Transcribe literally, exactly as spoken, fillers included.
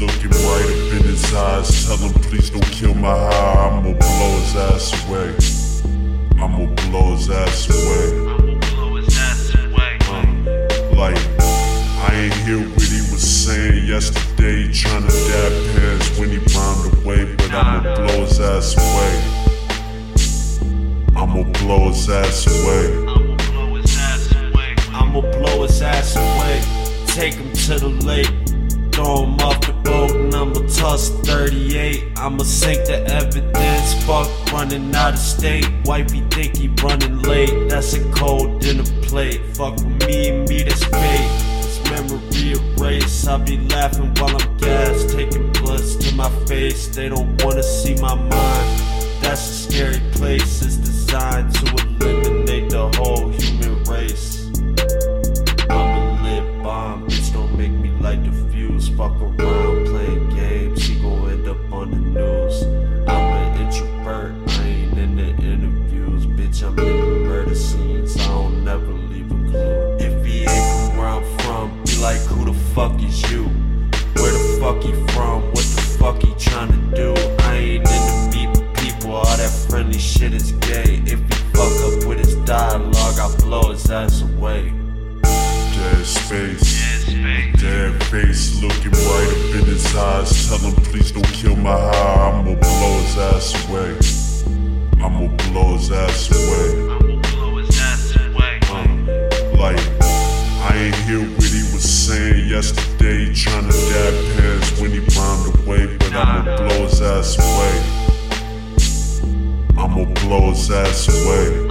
looking right up in his eyes. Tell him please don't kill my high. I'ma blow his ass away. I'ma blow his ass away. I'ma blow his ass away. Uh, like, I ain't hear what he was saying yesterday, trying to dab hands when he bombed away, but I'ma blow his ass away. I'ma blow his ass away. I'ma blow his ass away. I'ma blow his ass away. Take him to the lake. Throw him off the boat and I'ma toss thirty-eight. I'ma sink the evidence, fuck running out of state. Wifey think he running late, that's a cold dinner plate. Fuck with me and me, that's fate. This memory erased, I be laughing while I'm gassed. Taking bloods to my face, they don't wanna see my mind. That's a scary place, it's designed to eliminate the whole human race. I'm a lit bomb, bitch don't make me light the fuse. Fuck around playing games, she gon' end up on the news. I'm an introvert, I ain't in the interviews. Bitch, I'm in the murder scenes, I don't never leave a clue. If he ain't from where I'm from, be like, who the fuck is you? Where the fuck he from? What the fuck he tryna do? I ain't in the meet with people, all that friendly shit is gay. If he fuck up with his dialogue, I blow his ass away. Dead space, dead face, looking right up in his eyes. Tell him please don't kill my high. I'ma blow his ass away. I'ma blow his ass away. I'ma blow his ass away. Uh, like, I ain't hear what he was saying yesterday, trying to dab hands when he bombed away, but I'ma blow his ass away. I'ma blow his ass away.